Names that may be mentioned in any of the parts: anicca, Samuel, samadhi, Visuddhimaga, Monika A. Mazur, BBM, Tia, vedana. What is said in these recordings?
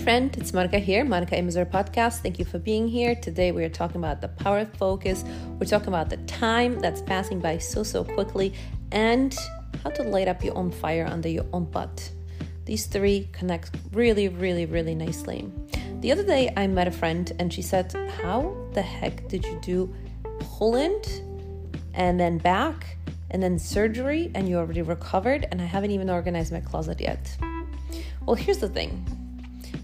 friend, it's Monika here, Monika A. Mazur podcast. Thank you for being here. Today we are talking about the power of focus. We're talking about the time that's passing by so quickly and how to light up your own fire under your own butt. These three connect really nicely. The other day I met a friend and she said, how the heck did you do Poland and then back and then surgery and you already recovered and I haven't even organized my closet yet? Well, here's the thing.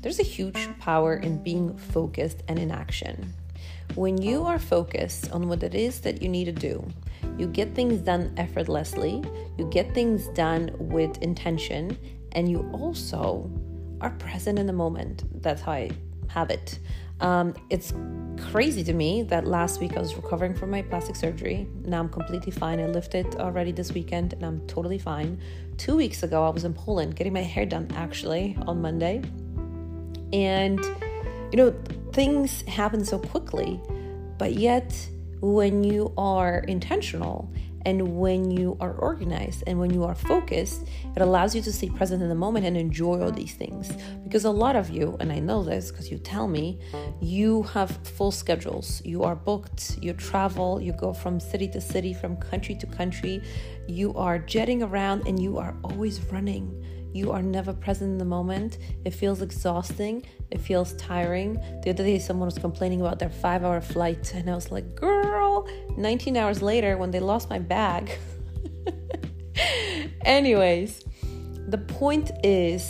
There's a huge power in being focused and in action. When you are focused on what it is that you need to do, you get things done effortlessly, you get things done with intention, and you also are present in the moment. That's how I have it. It's crazy to me that last week I was recovering from my plastic surgery. Now I'm completely fine. I lifted already this weekend and I'm totally fine. 2 weeks ago, I was in Poland getting my hair done actually on Monday. And, things happen so quickly, but yet when you are intentional and when you are organized and when you are focused, it allows you to stay present in the moment and enjoy all these things. Because a lot of you, and I know this because you tell me, you have full schedules. You are booked, you travel, you go from city to city, from country to country. You are jetting around and you are always running. You are never present in the moment. It feels exhausting. It feels tiring. The other day, someone was complaining about their 5-hour flight. And I was like, girl, 19 hours later when they lost my bag. Anyways, the point is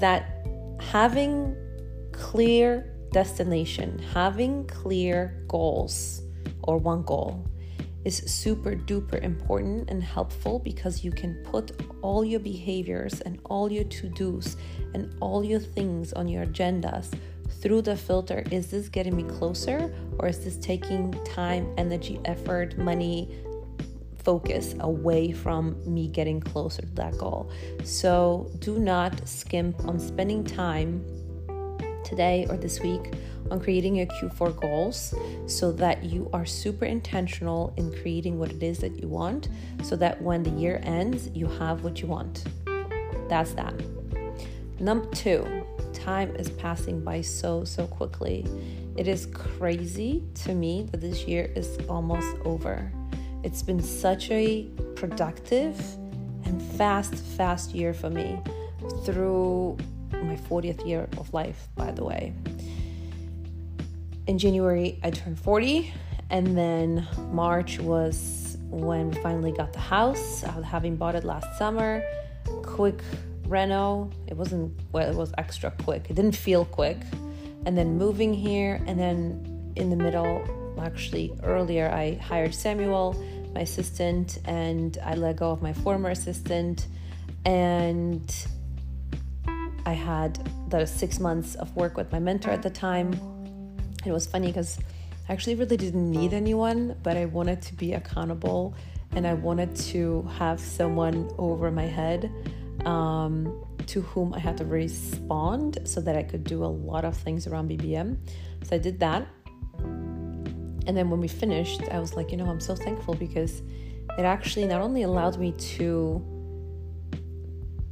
that having clear destination, having clear goals or one goal is super duper important and helpful because you can put all your behaviors and all your to-dos and all your things on your agendas through the filter. Is this getting me closer or is this taking time, energy, effort, money, focus away from me getting closer to that goal? So do not skimp on spending time today or this week on creating your Q4 goals so that you are super intentional in creating what it is that you want so that when the year ends, you have what you want. That's that. Number two, time is passing by so quickly. It is crazy to me that this year is almost over. It's been such a productive and fast year for me through my 40th year of life, by the way. In January, I turned 40, and then March was when we finally got the house, having bought it last summer. Quick reno. It was extra quick. It didn't feel quick. And then moving here, and then in the middle, actually earlier, I hired Samuel, my assistant, and I let go of my former assistant, and I had the 6 months of work with my mentor at the time. It was funny because I actually really didn't need anyone, but I wanted to be accountable and I wanted to have someone over my head to whom I had to respond so that I could do a lot of things around BBM. So I did that. And then when we finished, I was like, I'm so thankful because it actually not only allowed me to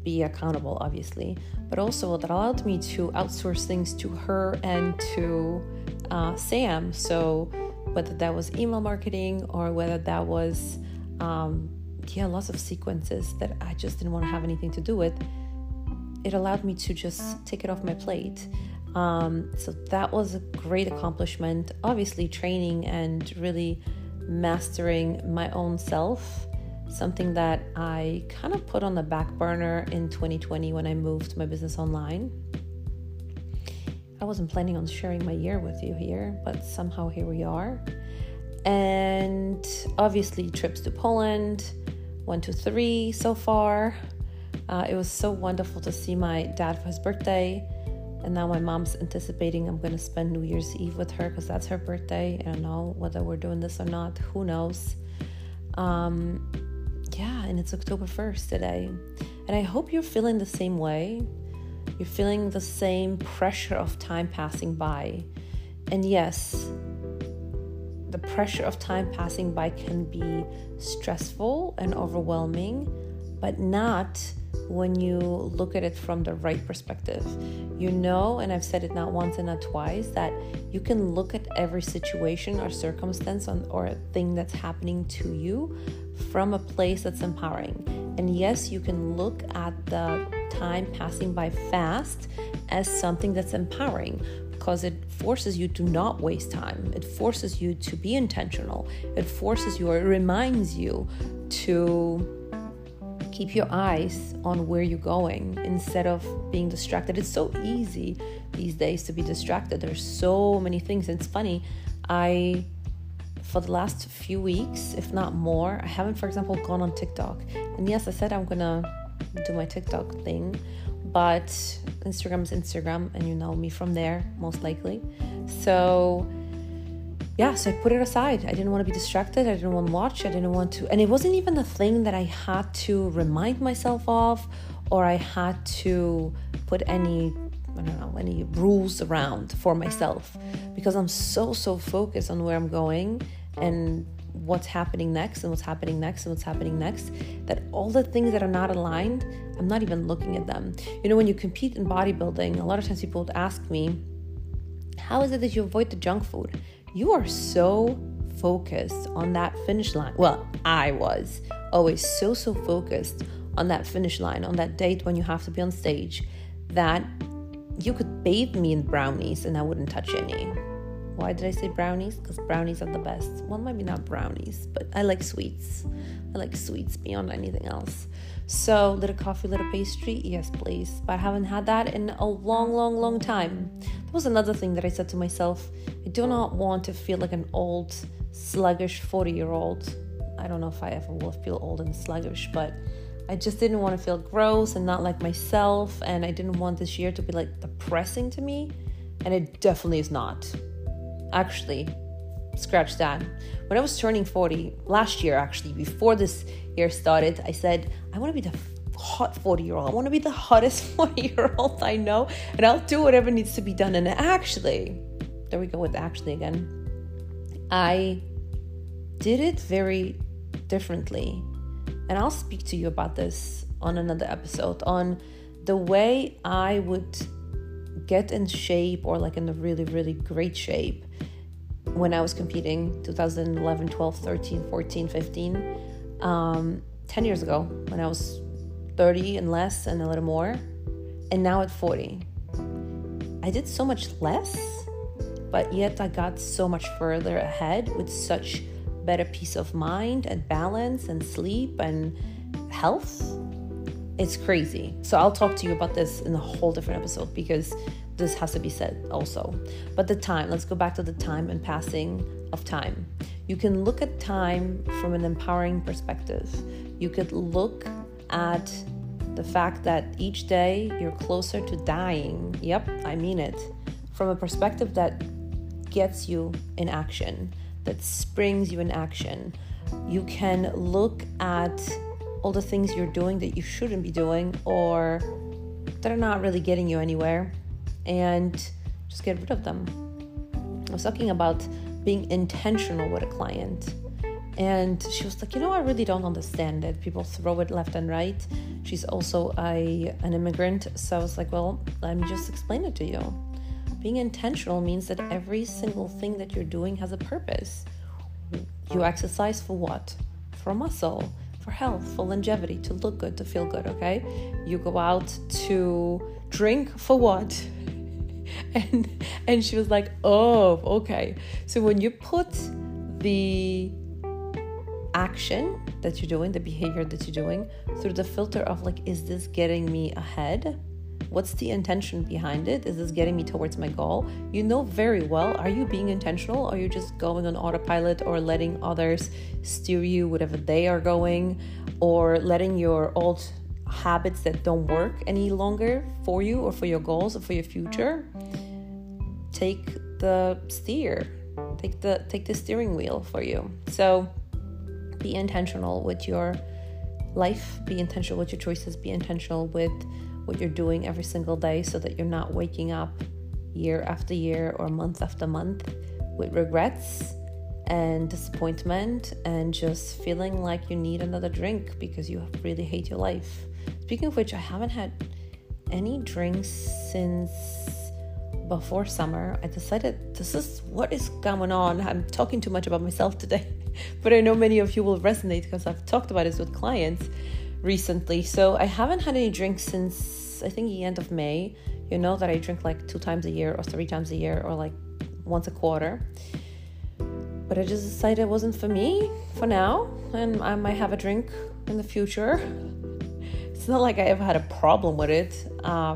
be accountable, obviously, but also that allowed me to outsource things to her and to Sam. So whether that was email marketing or whether that was lots of sequences that I just didn't want to have anything to do with, it allowed me to just take it off my plate. So that was a great accomplishment. Obviously, training and really mastering my own self, something that I kind of put on the back burner in 2020 when I moved my business online. I wasn't planning on sharing my year with you here, but somehow here we are. And obviously trips to Poland, 1, 2, 3 so far. It was so wonderful to see my dad for his birthday. And now my mom's anticipating I'm going to spend New Year's Eve with her because that's her birthday. I don't know whether we're doing this or not. Who knows? And it's October 1st today. And I hope you're feeling the same way. You're feeling the same pressure of time passing by. And yes, the pressure of time passing by can be stressful and overwhelming, but not when you look at it from the right perspective. You know, and I've said it not once and not twice, that you can look at every situation or circumstance or a thing that's happening to you from a place that's empowering. And yes, you can look at the time passing by fast as something that's empowering, because it forces you to not waste time. It forces you to be intentional. It forces you, or it reminds you to keep your eyes on where you're going instead of being distracted. It's so easy these days to be distracted. There's so many things. It's funny, for the last few weeks, if not more, I haven't, for example, gone on TikTok. And yes, I said I'm gonna do my TikTok thing, but Instagram is Instagram, and you know me from there, most likely. So I put it aside. I didn't want to be distracted. I didn't want to watch. I didn't want to. And it wasn't even a thing that I had to remind myself of, or I had to put any rules around for myself, because I'm so focused on where I'm going and what's happening next and what's happening next and what's happening next, that all the things that are not aligned, I'm not even looking at them. You know, when you compete in bodybuilding, a lot of times people would ask me, how is it that you avoid the junk food? You are so focused on that finish line. Well, I was always so focused on that finish line, on that date when you have to be on stage, that you could bathe me in brownies and I wouldn't touch any. Why did I say brownies? Because brownies are the best. Well, maybe not brownies, but I like sweets. I like sweets beyond anything else. So, little coffee, little pastry, yes, please. But I haven't had that in a long time. That was another thing that I said to myself. I do not want to feel like an old, sluggish 40-year-old. I don't know if I ever will feel old and sluggish, but I just didn't want to feel gross and not like myself. And I didn't want this year to be like depressing to me. And it definitely is not. Actually, scratch that. When I was turning 40 last year, actually, before this year started, I said, I want to be the hot 40-year-old. I want to be the hottest 40-year-old I know, and I'll do whatever needs to be done. And actually, there we go with actually again. I did it very differently. And I'll speak to you about this on another episode, on the way I would get in shape, or like in a really, really great shape when I was competing 2011, 12, 13, 14, 15, 10 years ago when I was 30 and less and a little more, and now at 40. I did so much less, but yet I got so much further ahead with such better peace of mind and balance and sleep and health. It's crazy. So I'll talk to you about this in a whole different episode, because this has to be said also. But the time, let's go back to the time and passing of time. You can look at time from an empowering perspective. You could look at the fact that each day you're closer to dying. Yep, I mean it. From a perspective that gets you in action, that springs you in action. You can look at all the things you're doing that you shouldn't be doing, or that are not really getting you anywhere, and just get rid of them. I was talking about being intentional with a client, and she was like, you know, I really don't understand it. People throw it left and right. She's also an immigrant. So I was like, well, let me just explain it to you. Being intentional means that every single thing that you're doing has a purpose. You exercise for what? For muscle, for health, for longevity, to look good, to feel good, okay? You go out to drink for what? and she was like, oh, okay. So when you put the action that you're doing, the behavior that you're doing, through the filter of like, is this getting me ahead? What's the intention behind it? Is this getting me towards my goal? You know very well, are you being intentional, or are you just going on autopilot, or letting others steer you whatever they are going, or letting your old habits that don't work any longer for you or for your goals or for your future take the steer, take the steering wheel for you? So be intentional with your life, be intentional with your choices, be intentional with what you're doing every single day, so that you're not waking up year after year or month after month with regrets and disappointment and just feeling like you need another drink because you really hate your life. Speaking of which, I haven't had any drinks since before summer. I decided this is what is going on. I'm talking too much about myself today, but I know many of you will resonate because I've talked about this with clients recently. So I haven't had any drinks since I think the end of May. You know that I drink like 2 times a year or 3 times a year or like once a quarter. But I just decided it wasn't for me for now, and I might have a drink in the future. It's not like I ever had a problem with it. I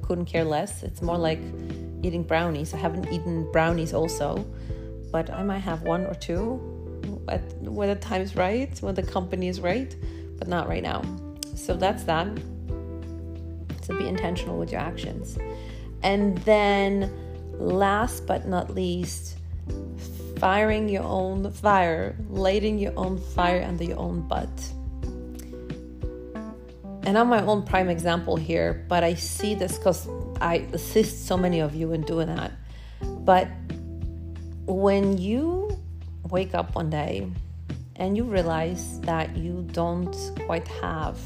couldn't care less. It's more like eating brownies. I haven't eaten brownies also, but I might have 1 or 2 when the time is right, when the company is right, but not right now. So that's that. So be intentional with your actions. And then last but not least, firing your own fire, lighting your own fire under your own butt. And I'm my own prime example here, but I see this because I assist so many of you in doing that. But when you wake up one day and you realize that you don't quite have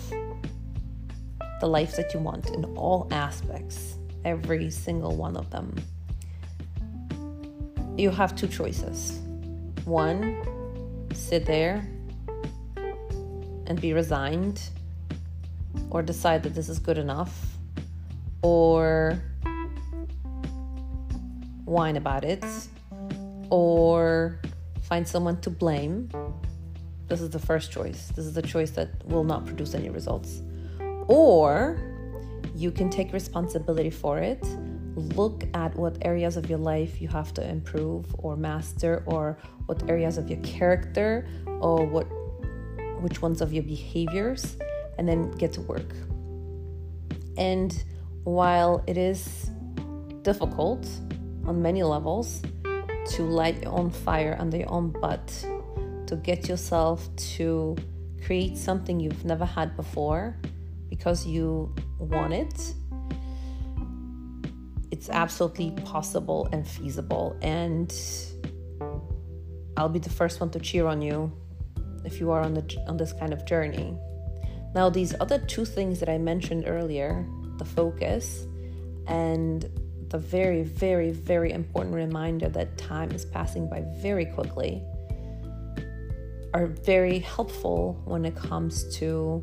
the life that you want in all aspects, every single one of them, you have 2 choices. 1, sit there and be resigned, or decide that this is good enough, or whine about it, or find someone to blame. This is the first choice. This is the choice that will not produce any results. Or you can take responsibility for it. Look at what areas of your life you have to improve or master, or what areas of your character, or which ones of your behaviors, and then get to work. And while it is difficult on many levels to light your own fire under your own butt, to get yourself to create something you've never had before because you want it, it's absolutely possible and feasible. And I'll be the first one to cheer on you if you are on this kind of journey. Now, these other 2 things that I mentioned earlier, the focus and the very, very, very important reminder that time is passing by very quickly, are very helpful when it comes to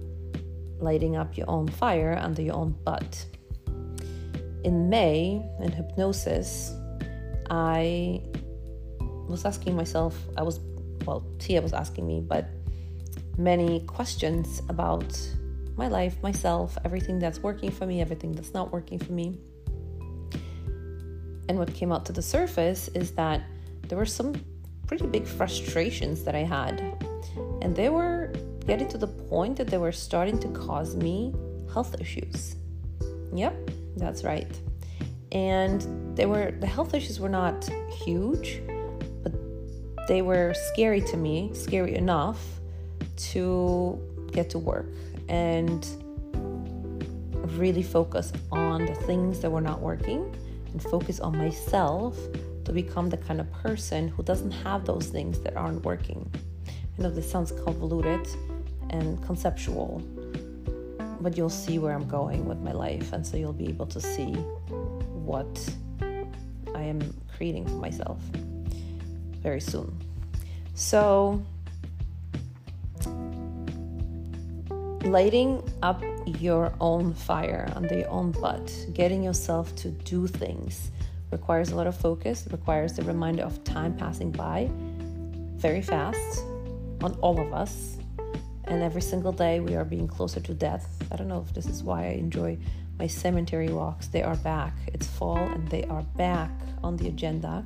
lighting up your own fire under your own butt. In May, in hypnosis, I was asking myself, Tia was asking me, but many questions about my life, myself, everything that's working for me, everything that's not working for me. And what came out to the surface is that there were some pretty big frustrations that I had, and they were getting to the point that they were starting to cause me health issues. Yep, that's right. And the health issues were not huge, but they were scary to me, scary enough to get to work and really focus on the things that were not working, and focus on myself to become the kind of person who doesn't have those things that aren't working. I know this sounds convoluted and conceptual, but you'll see where I'm going with my life, and so you'll be able to see what I am creating for myself very soon. So lighting up your own fire under your own butt, getting yourself to do things, requires a lot of focus, requires the reminder of time passing by very fast on all of us. And every single day we are being closer to death. I don't know if this is why I enjoy my cemetery walks. They are back. It's fall and they are back on the agenda.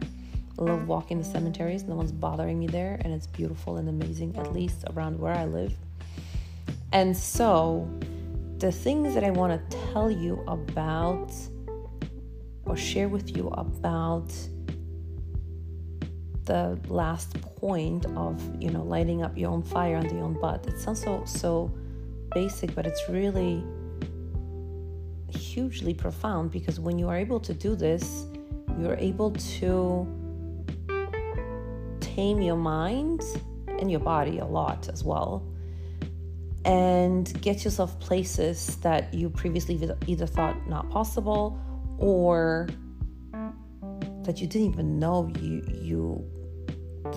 I love walking the cemeteries. No one's bothering me there, and it's beautiful and amazing, at least around where I live. And so the things that I want to tell you about or share with you about the last point of, lighting up your own fire under your own butt. It sounds so basic, but it's really hugely profound, because when you are able to do this, you're able to tame your mind and your body a lot as well. and get yourself places that you previously either thought not possible or that you didn't even know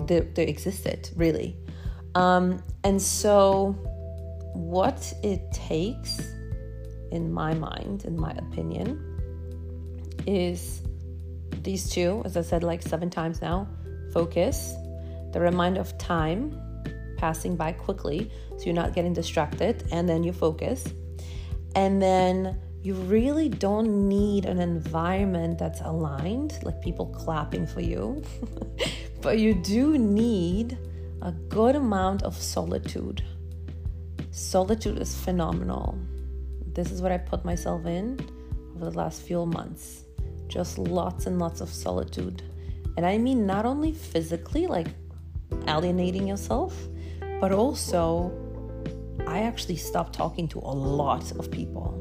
they existed, really. And so what it takes, in my mind, in my opinion, is these two, as I said like 7 times now, focus, the reminder of time passing by quickly so you're not getting distracted, and then you focus. And then you really don't need an environment that's aligned, like people clapping for you, but you do need a good amount of solitude. Solitude is phenomenal. This is what I put myself in over the last few months. Just lots and lots of solitude. And I mean not only physically, like alienating yourself, but also I actually stopped talking to a lot of people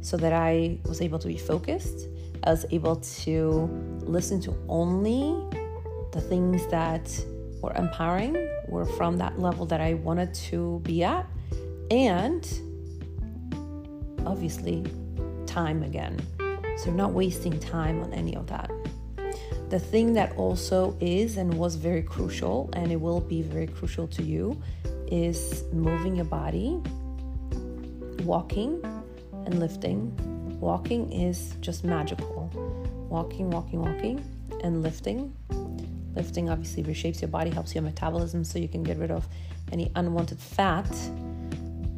so that I was able to be focused. I was able to listen to only the things that were empowering, were from that level that I wanted to be at. And obviously, time again. So you're not wasting time on any of that. The thing that also is and was very crucial, and it will be very crucial to you, is moving your body, walking and lifting. Walking is just magical. Walking, and lifting. Lifting obviously reshapes your body, helps your metabolism so you can get rid of any unwanted fat.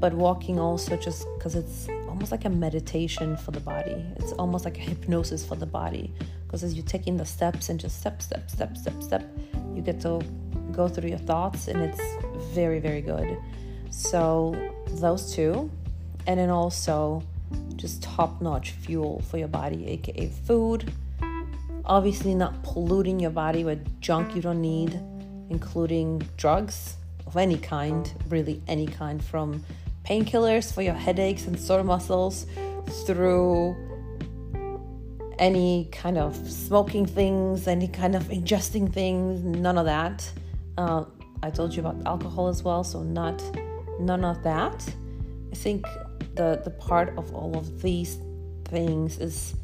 But walking also, just because it's almost like a meditation for the body. It's almost like a hypnosis for the body. Because as you're taking the steps and just step, you get to go through your thoughts, and it's very, very good. So those two. And then also just top-notch fuel for your body, aka food. Obviously not polluting your body with junk you don't need, including drugs of any kind, really any kind, from painkillers for your headaches and sore muscles through any kind of smoking things, any kind of ingesting things, none of that. I told you about alcohol as well, so none of that. I think the part of all of these things is,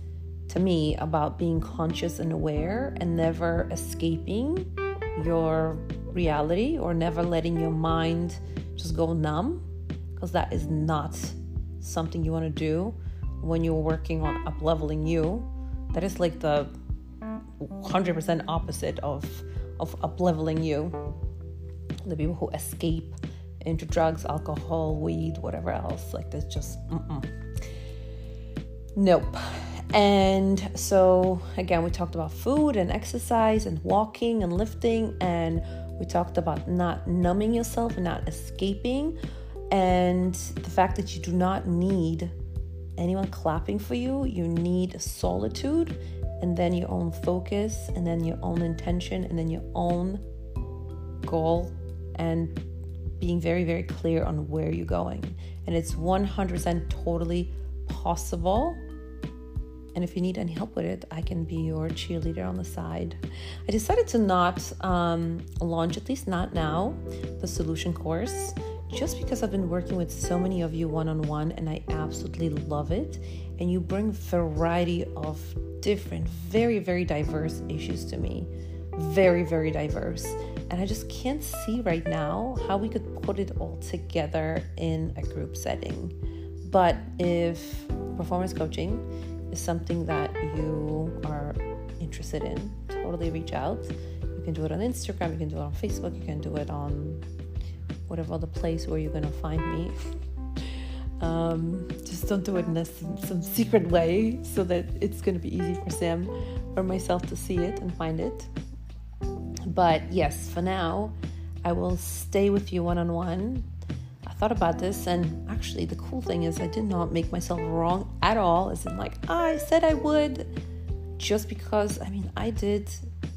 to me, about being conscious and aware and never escaping your reality or never letting your mind just go numb, because that is not something you want to do when you're working on up-leveling you. That is like the 100% opposite of up-leveling you. The people who escape into drugs, alcohol, weed, whatever else, like that's just nope. And so again, we talked about food and exercise and walking and lifting, and we talked about not numbing yourself and not escaping, and the fact that you do not need anyone clapping for you. You need solitude, and then your own focus, and then your own intention, and then your own goal, and being very, very clear on where you're going. And it's 100% totally possible. And if you need any help with it, I can be your cheerleader on the side. I decided to not launch, at least not now, the solution course, just because I've been working with so many of you one-on-one, and I absolutely love it. And you bring a variety of different, very, very diverse issues to me. Very, very diverse. And I just can't see right now how we could put it all together in a group setting. But if performance coaching is something that you are interested in, totally reach out. You can do it on Instagram, you can do it on Facebook, you can do it on whatever other place where you're going to find me. Just don't do it in some secret way so that it's going to be easy for Sam or myself to see it and find it. But yes, for now, I will stay with you one-on-one. I thought about this, and actually the cool thing is I did not make myself wrong at all, as in like, I said I would, just because, I mean, I did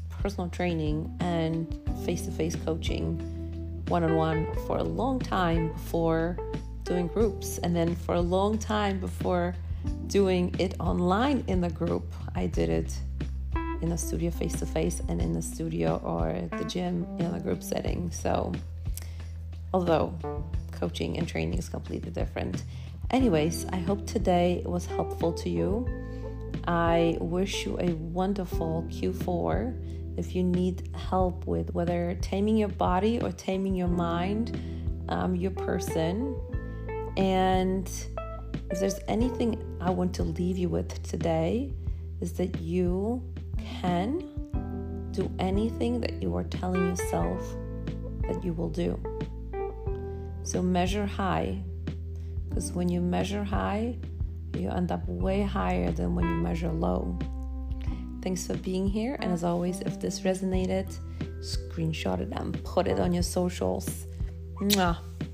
personal training and face-to-face coaching one-on-one for a long time before doing groups, and then for a long time before doing it online in the group, I did it in the studio face-to-face, and in the studio or the gym in a group setting. So although coaching and training is completely different. Anyways, I hope today was helpful to you. I wish you a wonderful Q4. If you need help with whether taming your body or taming your mind, your person, and if there's anything I want to leave you with today, is that you can do anything that you are telling yourself that you will do. So measure high, because when you measure high, you end up way higher than when you measure low. Thanks for being here. And as always, if this resonated, screenshot it and put it on your socials. Mwah.